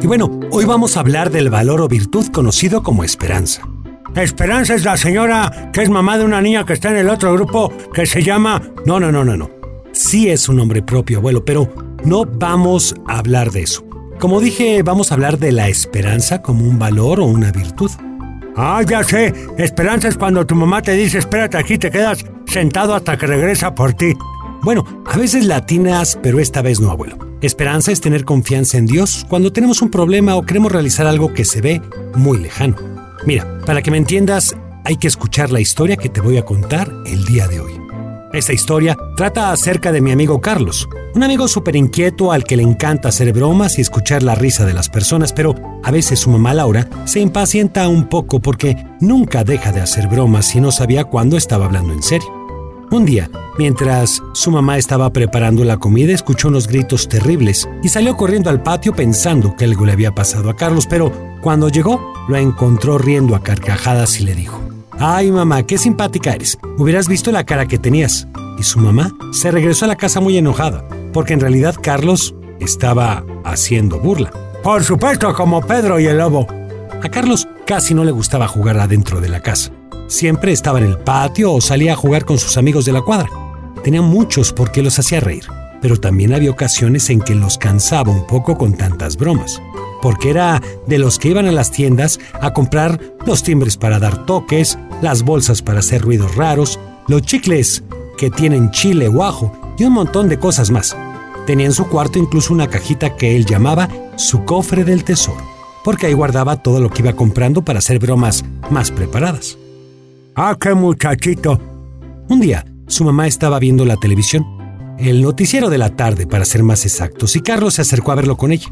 Y bueno, hoy vamos a hablar del valor o virtud conocido como esperanza. Esperanza es la señora que es mamá de una niña que está en el otro grupo que se llama... No. Sí es un nombre propio, abuelo, pero no vamos a hablar de eso. Como dije, vamos a hablar de la esperanza como un valor o una virtud. Ah, ya sé. Esperanza es cuando tu mamá te dice, espérate aquí, te quedas sentado hasta que regresa por ti. Bueno, a veces la atinas, pero esta vez no, abuelo. Esperanza es tener confianza en Dios cuando tenemos un problema o queremos realizar algo que se ve muy lejano. Mira, para que me entiendas, hay que escuchar la historia que te voy a contar el día de hoy. Esta historia trata acerca de mi amigo Carlos, un amigo súper inquieto al que le encanta hacer bromas y escuchar la risa de las personas, pero a veces su mamá Laura se impacienta un poco porque nunca deja de hacer bromas y no sabía cuándo estaba hablando en serio. Un día, mientras su mamá estaba preparando la comida, escuchó unos gritos terribles y salió corriendo al patio pensando que algo le había pasado a Carlos, pero cuando llegó, lo encontró riendo a carcajadas y le dijo: «Ay, mamá, qué simpática eres. Hubieras visto la cara que tenías». Y su mamá se regresó a la casa muy enojada, porque en realidad Carlos estaba haciendo burla. «Por supuesto, como Pedro y el lobo». A Carlos casi no le gustaba jugar adentro de la casa. Siempre estaba en el patio o salía a jugar con sus amigos de la cuadra. Tenía muchos porque los hacía reír, pero también había ocasiones en que los cansaba un poco con tantas bromas, porque era de los que iban a las tiendas a comprar los timbres para dar toques, las bolsas para hacer ruidos raros, los chicles que tienen chile o ajo y un montón de cosas más. Tenía en su cuarto incluso una cajita que él llamaba su cofre del tesoro, porque ahí guardaba todo lo que iba comprando para hacer bromas más preparadas. ¡Ah, qué muchachito! Un día, su mamá estaba viendo la televisión, el noticiero de la tarde para ser más exactos, y Carlos se acercó a verlo con ella.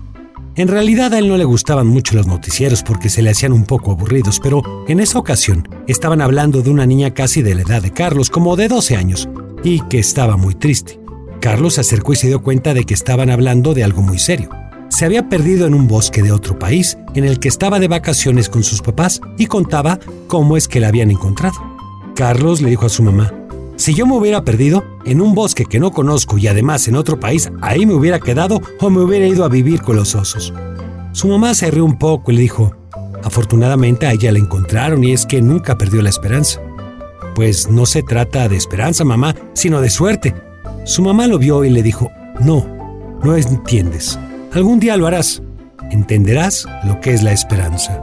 En realidad a él no le gustaban mucho los noticieros porque se le hacían un poco aburridos, pero en esa ocasión estaban hablando de una niña casi de la edad de Carlos, como de 12 años, y que estaba muy triste. Carlos se acercó y se dio cuenta de que estaban hablando de algo muy serio. Se había perdido en un bosque de otro país en el que estaba de vacaciones con sus papás y contaba cómo es que la habían encontrado. Carlos le dijo a su mamá: «Si yo me hubiera perdido en un bosque que no conozco y además en otro país, ahí me hubiera quedado o me hubiera ido a vivir con los osos». Su mamá se rió un poco y le dijo: «Afortunadamente a ella la encontraron y es que nunca perdió la esperanza». «Pues no se trata de esperanza, mamá, sino de suerte». Su mamá lo vio y le dijo: No entiendes. Algún día lo harás. Entenderás lo que es la esperanza».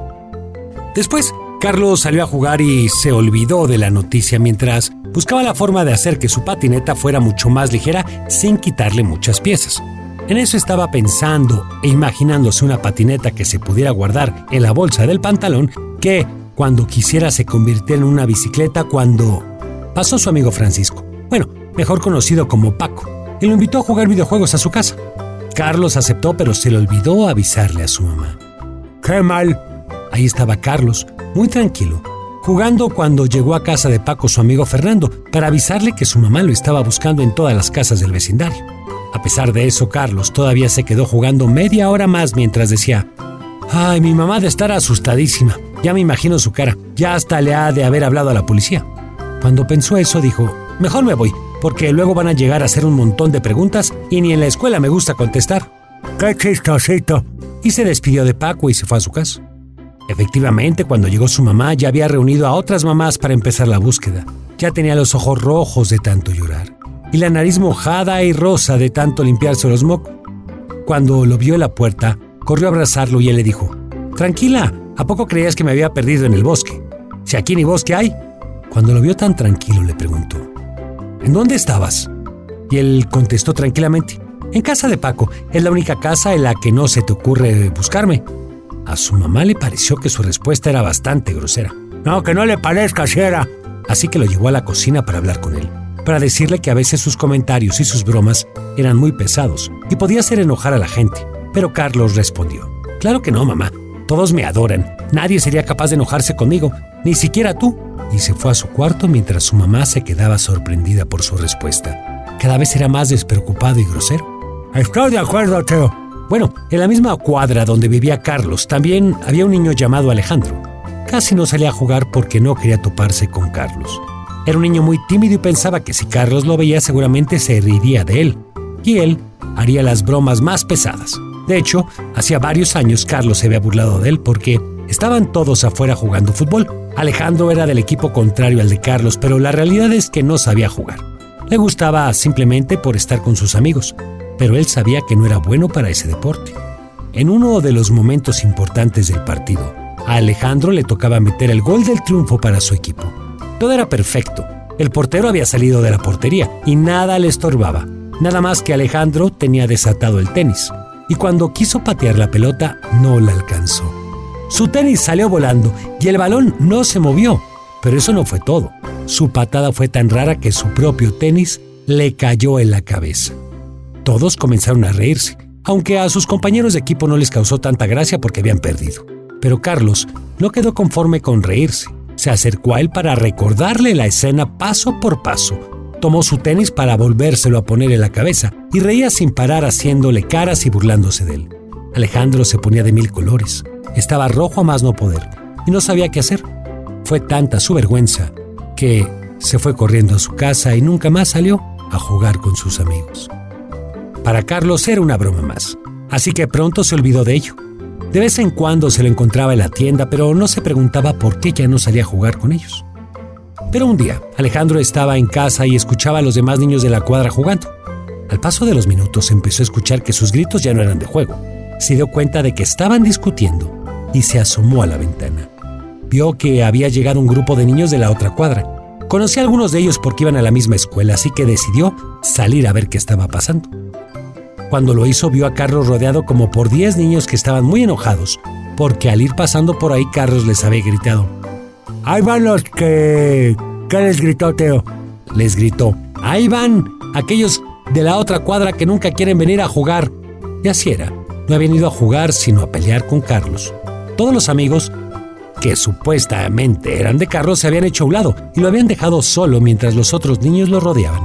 Después, Carlos salió a jugar y se olvidó de la noticia mientras buscaba la forma de hacer que su patineta fuera mucho más ligera sin quitarle muchas piezas. En eso estaba pensando e imaginándose una patineta que se pudiera guardar en la bolsa del pantalón, que cuando quisiera se convirtiera en una bicicleta, cuando pasó su amigo Francisco, bueno, mejor conocido como Paco, y lo invitó a jugar videojuegos a su casa. Carlos aceptó, pero se le olvidó avisarle a su mamá. ¡Qué mal! Ahí estaba Carlos, muy tranquilo, jugando cuando llegó a casa de Paco su amigo Fernando para avisarle que su mamá lo estaba buscando en todas las casas del vecindario. A pesar de eso, Carlos todavía se quedó jugando media hora más mientras decía: «Ay, mi mamá ha de estar asustadísima, ya me imagino su cara, ya hasta le ha de haber hablado a la policía». Cuando pensó eso dijo: «Mejor me voy, porque luego van a llegar a hacer un montón de preguntas y ni en la escuela me gusta contestar». ¡Qué chistosito! Y se despidió de Paco y se fue a su casa. Efectivamente, cuando llegó su mamá ya había reunido a otras mamás para empezar la búsqueda. Ya tenía los ojos rojos de tanto llorar y la nariz mojada y rosa de tanto limpiarse los mocos. Cuando lo vio en la puerta, corrió a abrazarlo y él le dijo: «Tranquila, ¿a poco creías que me había perdido en el bosque? Si aquí ni bosque hay». Cuando lo vio tan tranquilo le preguntó: «¿En dónde estabas?». Y él contestó tranquilamente: «En casa de Paco, es la única casa en la que no se te ocurre buscarme». A su mamá le pareció que su respuesta era bastante grosera. «No, que no le parezca, si era». Así que lo llevó a la cocina para hablar con él, para decirle que a veces sus comentarios y sus bromas eran muy pesados y podía hacer enojar a la gente. Pero Carlos respondió: «Claro que no, mamá. Todos me adoran. Nadie sería capaz de enojarse conmigo, ni siquiera tú». Y se fue a su cuarto mientras su mamá se quedaba sorprendida por su respuesta. Cada vez era más despreocupado y grosero. «Estoy de acuerdo, tío». Bueno, en la misma cuadra donde vivía Carlos también había un niño llamado Alejandro. Casi no salía a jugar porque no quería toparse con Carlos. Era un niño muy tímido y pensaba que si Carlos lo veía seguramente se reiría de él, y él haría las bromas más pesadas. De hecho, hacía varios años Carlos se había burlado de él porque estaban todos afuera jugando fútbol. Alejandro era del equipo contrario al de Carlos, pero la realidad es que no sabía jugar. Le gustaba simplemente por estar con sus amigos, pero él sabía que no era bueno para ese deporte. En uno de los momentos importantes del partido, a Alejandro le tocaba meter el gol del triunfo para su equipo. Todo era perfecto. El portero había salido de la portería y nada le estorbaba. Nada más que Alejandro tenía desatado el tenis, y cuando quiso patear la pelota no la alcanzó. Su tenis salió volando y el balón no se movió. Pero eso no fue todo. Su patada fue tan rara que su propio tenis le cayó en la cabeza. Todos comenzaron a reírse, aunque a sus compañeros de equipo no les causó tanta gracia porque habían perdido. Pero Carlos no quedó conforme con reírse. Se acercó a él para recordarle la escena paso por paso. Tomó su tenis para volvérselo a poner en la cabeza y reía sin parar haciéndole caras y burlándose de él. Alejandro se ponía de mil colores. Estaba rojo a más no poder y no sabía qué hacer. Fue tanta su vergüenza que se fue corriendo a su casa y nunca más salió a jugar con sus amigos. Para Carlos era una broma más, así que pronto se olvidó de ello. De vez en cuando se lo encontraba en la tienda, pero no se preguntaba por qué ya no salía a jugar con ellos. Pero un día, Alejandro estaba en casa y escuchaba a los demás niños de la cuadra jugando. Al paso de los minutos empezó a escuchar que sus gritos ya no eran de juego. Se dio cuenta de que estaban discutiendo y se asomó a la ventana. Vio que había llegado un grupo de niños de la otra cuadra. Conocía a algunos de ellos porque iban a la misma escuela, así que decidió salir a ver qué estaba pasando. Cuando lo hizo, vio a Carlos rodeado como por 10 niños que estaban muy enojados, porque al ir pasando por ahí, Carlos les había gritado. ¡Ahí van los que... ¿Qué les gritó, Teo? Les gritó. ¡Ahí van aquellos de la otra cuadra que nunca quieren venir a jugar! Y así era. No habían ido a jugar, sino a pelear con Carlos. Todos los amigos, que supuestamente eran de Carlos, se habían hecho a un lado y lo habían dejado solo mientras los otros niños lo rodeaban.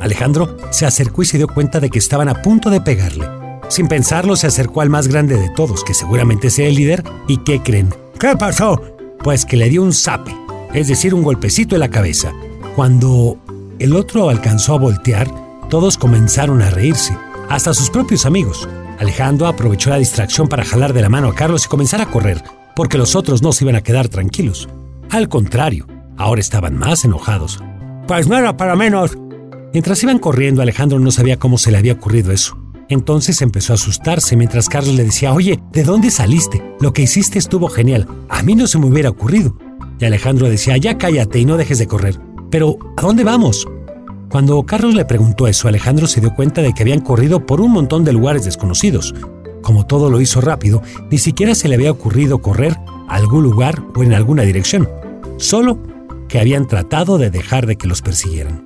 Alejandro se acercó y se dio cuenta de que estaban a punto de pegarle. Sin pensarlo, se acercó al más grande de todos, que seguramente sea el líder, y ¿qué creen? ¿Qué pasó? Pues que le dio un zape, es decir, un golpecito en la cabeza. Cuando el otro alcanzó a voltear, todos comenzaron a reírse, hasta sus propios amigos. Alejandro aprovechó la distracción para jalar de la mano a Carlos y comenzar a correr, porque los otros no se iban a quedar tranquilos. Al contrario, ahora estaban más enojados. Pues no era para menos. Mientras iban corriendo, Alejandro no sabía cómo se le había ocurrido eso. Entonces empezó a asustarse mientras Carlos le decía, «Oye, ¿de dónde saliste? Lo que hiciste estuvo genial. A mí no se me hubiera ocurrido». Y Alejandro decía, «Ya cállate y no dejes de correr. Pero, ¿a dónde vamos?». Cuando Carlos le preguntó eso, Alejandro se dio cuenta de que habían corrido por un montón de lugares desconocidos. Como todo lo hizo rápido, ni siquiera se le había ocurrido correr a algún lugar o en alguna dirección. Solo que habían tratado de dejar de que los persiguieran.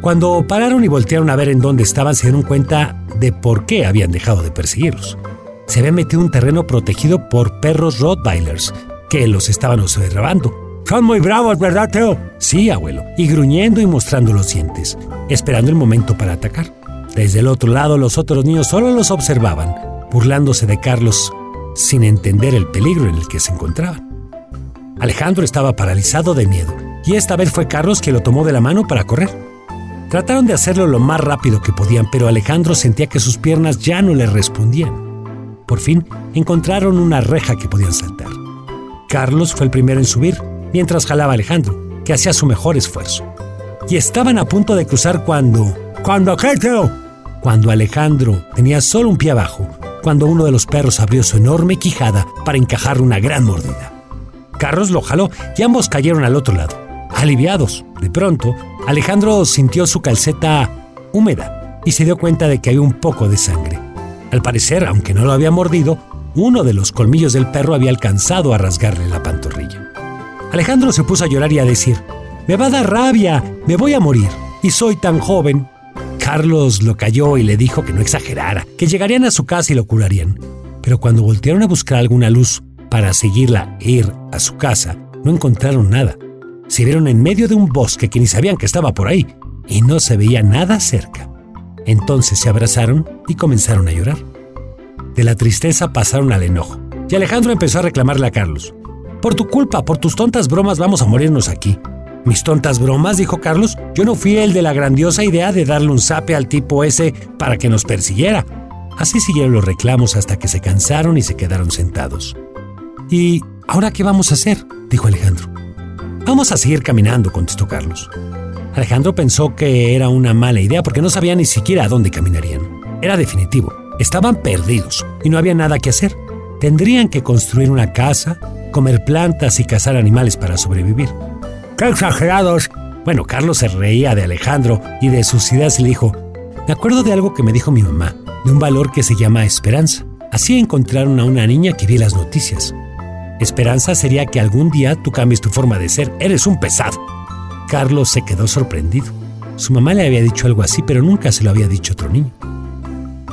Cuando pararon y voltearon a ver en dónde estaban, se dieron cuenta de por qué habían dejado de perseguirlos. Se habían metido en un terreno protegido por perros rottweilers que los estaban observando. Son muy bravos, ¿verdad, Teo? Sí, abuelo. Y gruñendo y mostrando los dientes, esperando el momento para atacar. Desde el otro lado, los otros niños solo los observaban, burlándose de Carlos sin entender el peligro en el que se encontraban. Alejandro estaba paralizado de miedo, y esta vez fue Carlos quien lo tomó de la mano para correr. Trataron de hacerlo lo más rápido que podían, pero Alejandro sentía que sus piernas ya no le respondían. Por fin, encontraron una reja que podían saltar. Carlos fue el primero en subir, mientras jalaba a Alejandro, que hacía su mejor esfuerzo. Y estaban a punto de cruzar cuando... ¿Cuándo qué, Teo? Cuando Alejandro tenía solo un pie abajo, cuando uno de los perros abrió su enorme quijada para encajar una gran mordida. Carlos lo jaló y ambos cayeron al otro lado, aliviados. De pronto, Alejandro sintió su calceta húmeda y se dio cuenta de que había un poco de sangre. Al parecer, aunque no lo había mordido, uno de los colmillos del perro había alcanzado a rasgarle la pantorrilla. Alejandro se puso a llorar y a decir, «Me va a dar rabia, me voy a morir, y soy tan joven». Carlos lo calló y le dijo que no exagerara, que llegarían a su casa y lo curarían. Pero cuando voltearon a buscar alguna luz para seguirla e ir a su casa, no encontraron nada. Se vieron en medio de un bosque que ni sabían que estaba por ahí y no se veía nada cerca. Entonces se abrazaron y comenzaron a llorar. De la tristeza pasaron al enojo y Alejandro empezó a reclamarle a Carlos. «Por tu culpa, por tus tontas bromas vamos a morirnos aquí». «¿Mis tontas bromas?», dijo Carlos. «Yo no fui el de la grandiosa idea de darle un zape al tipo ese para que nos persiguiera. Así siguieron los reclamos hasta que se cansaron y se quedaron sentados. ¿Y ahora qué vamos a hacer?, dijo Alejandro. Vamos a seguir caminando, contestó Carlos. Alejandro pensó que era una mala idea porque no sabía ni siquiera a dónde caminarían. Era definitivo. Estaban perdidos y no había nada que hacer. Tendrían que construir una casa, comer plantas y cazar animales para sobrevivir. ¡Qué exagerados! Bueno, Carlos se reía de Alejandro y de sus ideas y le dijo: me acuerdo de algo que me dijo mi mamá, de un valor que se llama esperanza. Así encontraron a una niña que vi las noticias. Esperanza sería que algún día tú cambies tu forma de ser. ¡Eres un pesado! Carlos se quedó sorprendido. Su mamá le había dicho algo así, pero nunca se lo había dicho otro niño.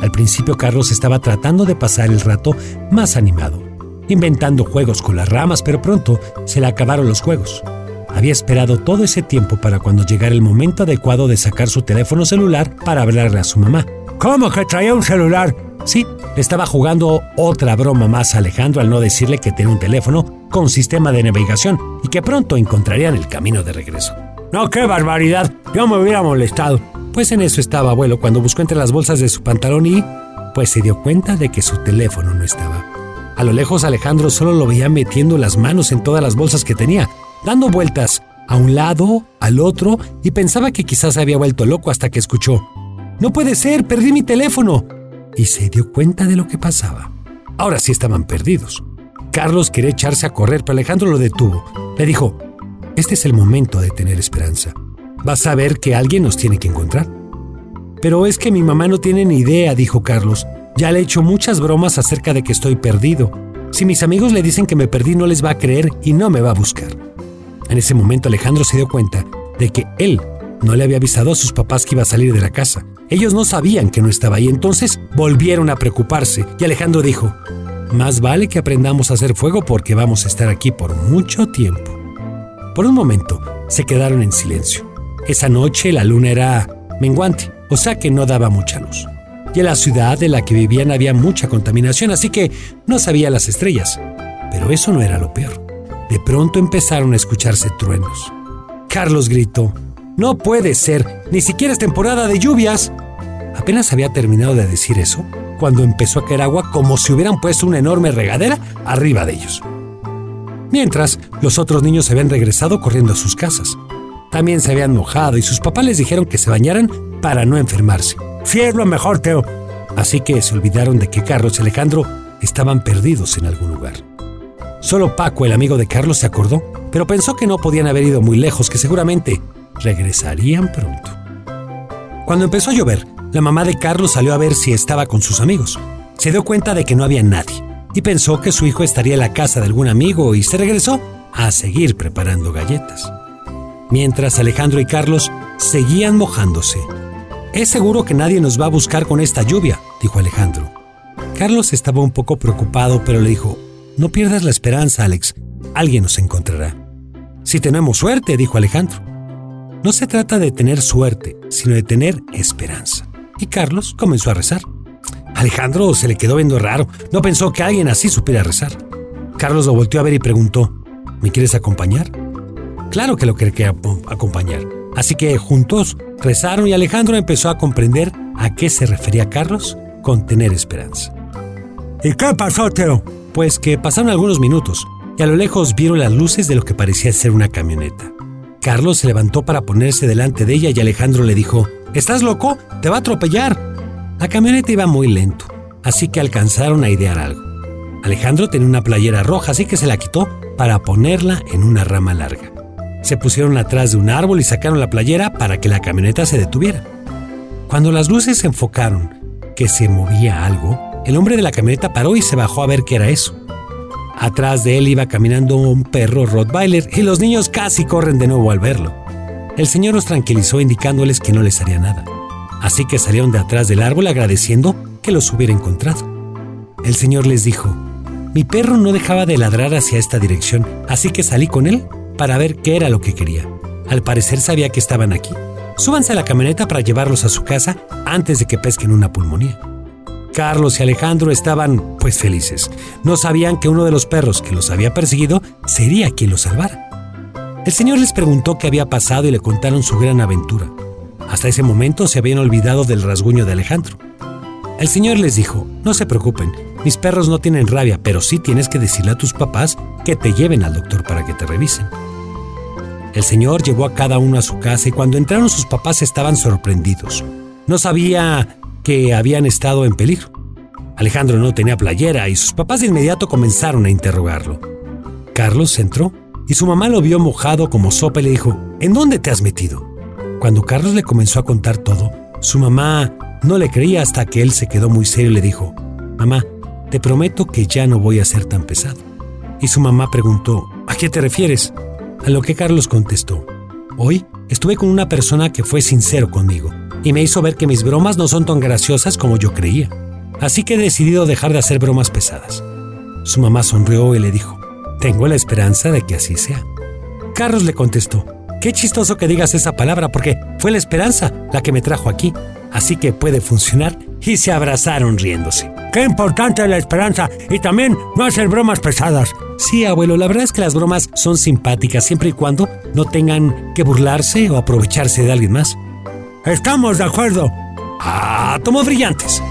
Al principio Carlos estaba tratando de pasar el rato más animado, inventando juegos con las ramas, pero pronto se le acabaron los juegos. Había esperado todo ese tiempo para cuando llegara el momento adecuado de sacar su teléfono celular para hablarle a su mamá. ¿Cómo que traía un celular? Sí, le estaba jugando otra broma más a Alejandro al no decirle que tenía un teléfono con sistema de navegación y que pronto encontrarían el camino de regreso. ¡No, qué barbaridad! ¡Yo me hubiera molestado! Pues en eso estaba abuelo cuando buscó entre las bolsas de su pantalón y pues se dio cuenta de que su teléfono no estaba. A lo lejos Alejandro solo lo veía metiendo las manos en todas las bolsas que tenía, dando vueltas a un lado, al otro, y pensaba que quizás se había vuelto loco hasta que escuchó: ¡No puede ser! ¡Perdí mi teléfono! Y se dio cuenta de lo que pasaba. Ahora sí estaban perdidos. Carlos quería echarse a correr, pero Alejandro lo detuvo. Le dijo: este es el momento de tener esperanza. Vas a ver que alguien nos tiene que encontrar. Pero es que mi mamá no tiene ni idea, dijo Carlos. Ya le he hecho muchas bromas acerca de que estoy perdido. Si mis amigos le dicen que me perdí, no les va a creer y no me va a buscar. En ese momento Alejandro se dio cuenta de que él no le había avisado a sus papás que iba a salir de la casa. Ellos no sabían que no estaba ahí, entonces volvieron a preocuparse y Alejandro dijo: más vale que aprendamos a hacer fuego porque vamos a estar aquí por mucho tiempo. Por un momento se quedaron en silencio. Esa noche la luna era menguante, o sea que no daba mucha luz. Y en la ciudad en la que vivían había mucha contaminación, así que no sabía las estrellas. Pero eso no era lo peor. De pronto empezaron a escucharse truenos. Carlos gritó: ¡no puede ser! ¡Ni siquiera es temporada de lluvias! Apenas había terminado de decir eso cuando empezó a caer agua como si hubieran puesto una enorme regadera arriba de ellos. Mientras, los otros niños se habían regresado corriendo a sus casas. También se habían mojado y sus papás les dijeron que se bañaran para no enfermarse. ¡Sí, es lo mejor, Teo! Así que se olvidaron de que Carlos y Alejandro estaban perdidos en algún lugar. Solo Paco, el amigo de Carlos, se acordó, pero pensó que no podían haber ido muy lejos, que seguramente regresarían pronto. Cuando empezó a llover, la mamá de Carlos salió a ver si estaba con sus amigos. Se dio cuenta de que no había nadie y pensó que su hijo estaría en la casa de algún amigo y se regresó a seguir preparando galletas. Mientras Alejandro y Carlos seguían mojándose. «Es seguro que nadie nos va a buscar con esta lluvia», dijo Alejandro. Carlos estaba un poco preocupado, pero le dijo: «No pierdas la esperanza, Alex. Alguien nos encontrará». «Si tenemos suerte», dijo Alejandro. No se trata de tener suerte, sino de tener esperanza. Y Carlos comenzó a rezar. Alejandro se le quedó viendo raro. No pensó que alguien así supiera rezar. Carlos lo volteó a ver y preguntó: ¿me quieres acompañar? Claro que lo quería acompañar. Así que juntos rezaron y Alejandro empezó a comprender a qué se refería Carlos con tener esperanza. ¿Y qué pasó, Teo? Pues que pasaron algunos minutos y a lo lejos vieron las luces de lo que parecía ser una camioneta. Carlos se levantó para ponerse delante de ella y Alejandro le dijo: ¿estás loco? ¡Te va a atropellar! La camioneta iba muy lento, así que alcanzaron a idear algo. Alejandro tenía una playera roja, así que se la quitó para ponerla en una rama larga. Se pusieron atrás de un árbol y sacaron la playera para que la camioneta se detuviera. Cuando las luces se enfocaron que se movía algo, el hombre de la camioneta paró y se bajó a ver qué era eso. Atrás de él iba caminando un perro rottweiler y los niños casi corren de nuevo al verlo. El señor los tranquilizó indicándoles que no les haría nada. Así que salieron de atrás del árbol agradeciendo que los hubiera encontrado. El señor les dijo: mi perro no dejaba de ladrar hacia esta dirección, así que salí con él para ver qué era lo que quería. Al parecer sabía que estaban aquí. Súbanse a la camioneta para llevarlos a su casa antes de que pesquen una pulmonía. Carlos y Alejandro estaban, pues, felices. No sabían que uno de los perros que los había perseguido sería quien los salvara. El señor les preguntó qué había pasado y le contaron su gran aventura. Hasta ese momento se habían olvidado del rasguño de Alejandro. El señor les dijo, no se preocupen, mis perros no tienen rabia, pero sí tienes que decirle a tus papás que te lleven al doctor para que te revisen. El señor llevó a cada uno a su casa y cuando entraron sus papás estaban sorprendidos. No sabía que habían estado en peligro. Alejandro no tenía playera y sus papás de inmediato comenzaron a interrogarlo. Carlos entró y su mamá lo vio mojado como sopa y le dijo, ¿en dónde te has metido? Cuando Carlos le comenzó a contar todo, su mamá no le creía hasta que él se quedó muy serio y le dijo, mamá, te prometo que ya no voy a ser tan pesado. Y su mamá preguntó, ¿a qué te refieres? A lo que Carlos contestó, hoy estuve con una persona que fue sincero conmigo y me hizo ver que mis bromas no son tan graciosas como yo creía. Así que he decidido dejar de hacer bromas pesadas. Su mamá sonrió y le dijo, tengo la esperanza de que así sea. Carlos le contestó, qué chistoso que digas esa palabra porque fue la esperanza la que me trajo aquí. Así que puede funcionar. Y se abrazaron riéndose. ¡Qué importante es la esperanza! Y también no hacer bromas pesadas. Sí, abuelo, la verdad es que las bromas son simpáticas siempre y cuando no tengan que burlarse o aprovecharse de alguien más. ¡Estamos de acuerdo! ¡Átomos brillantes!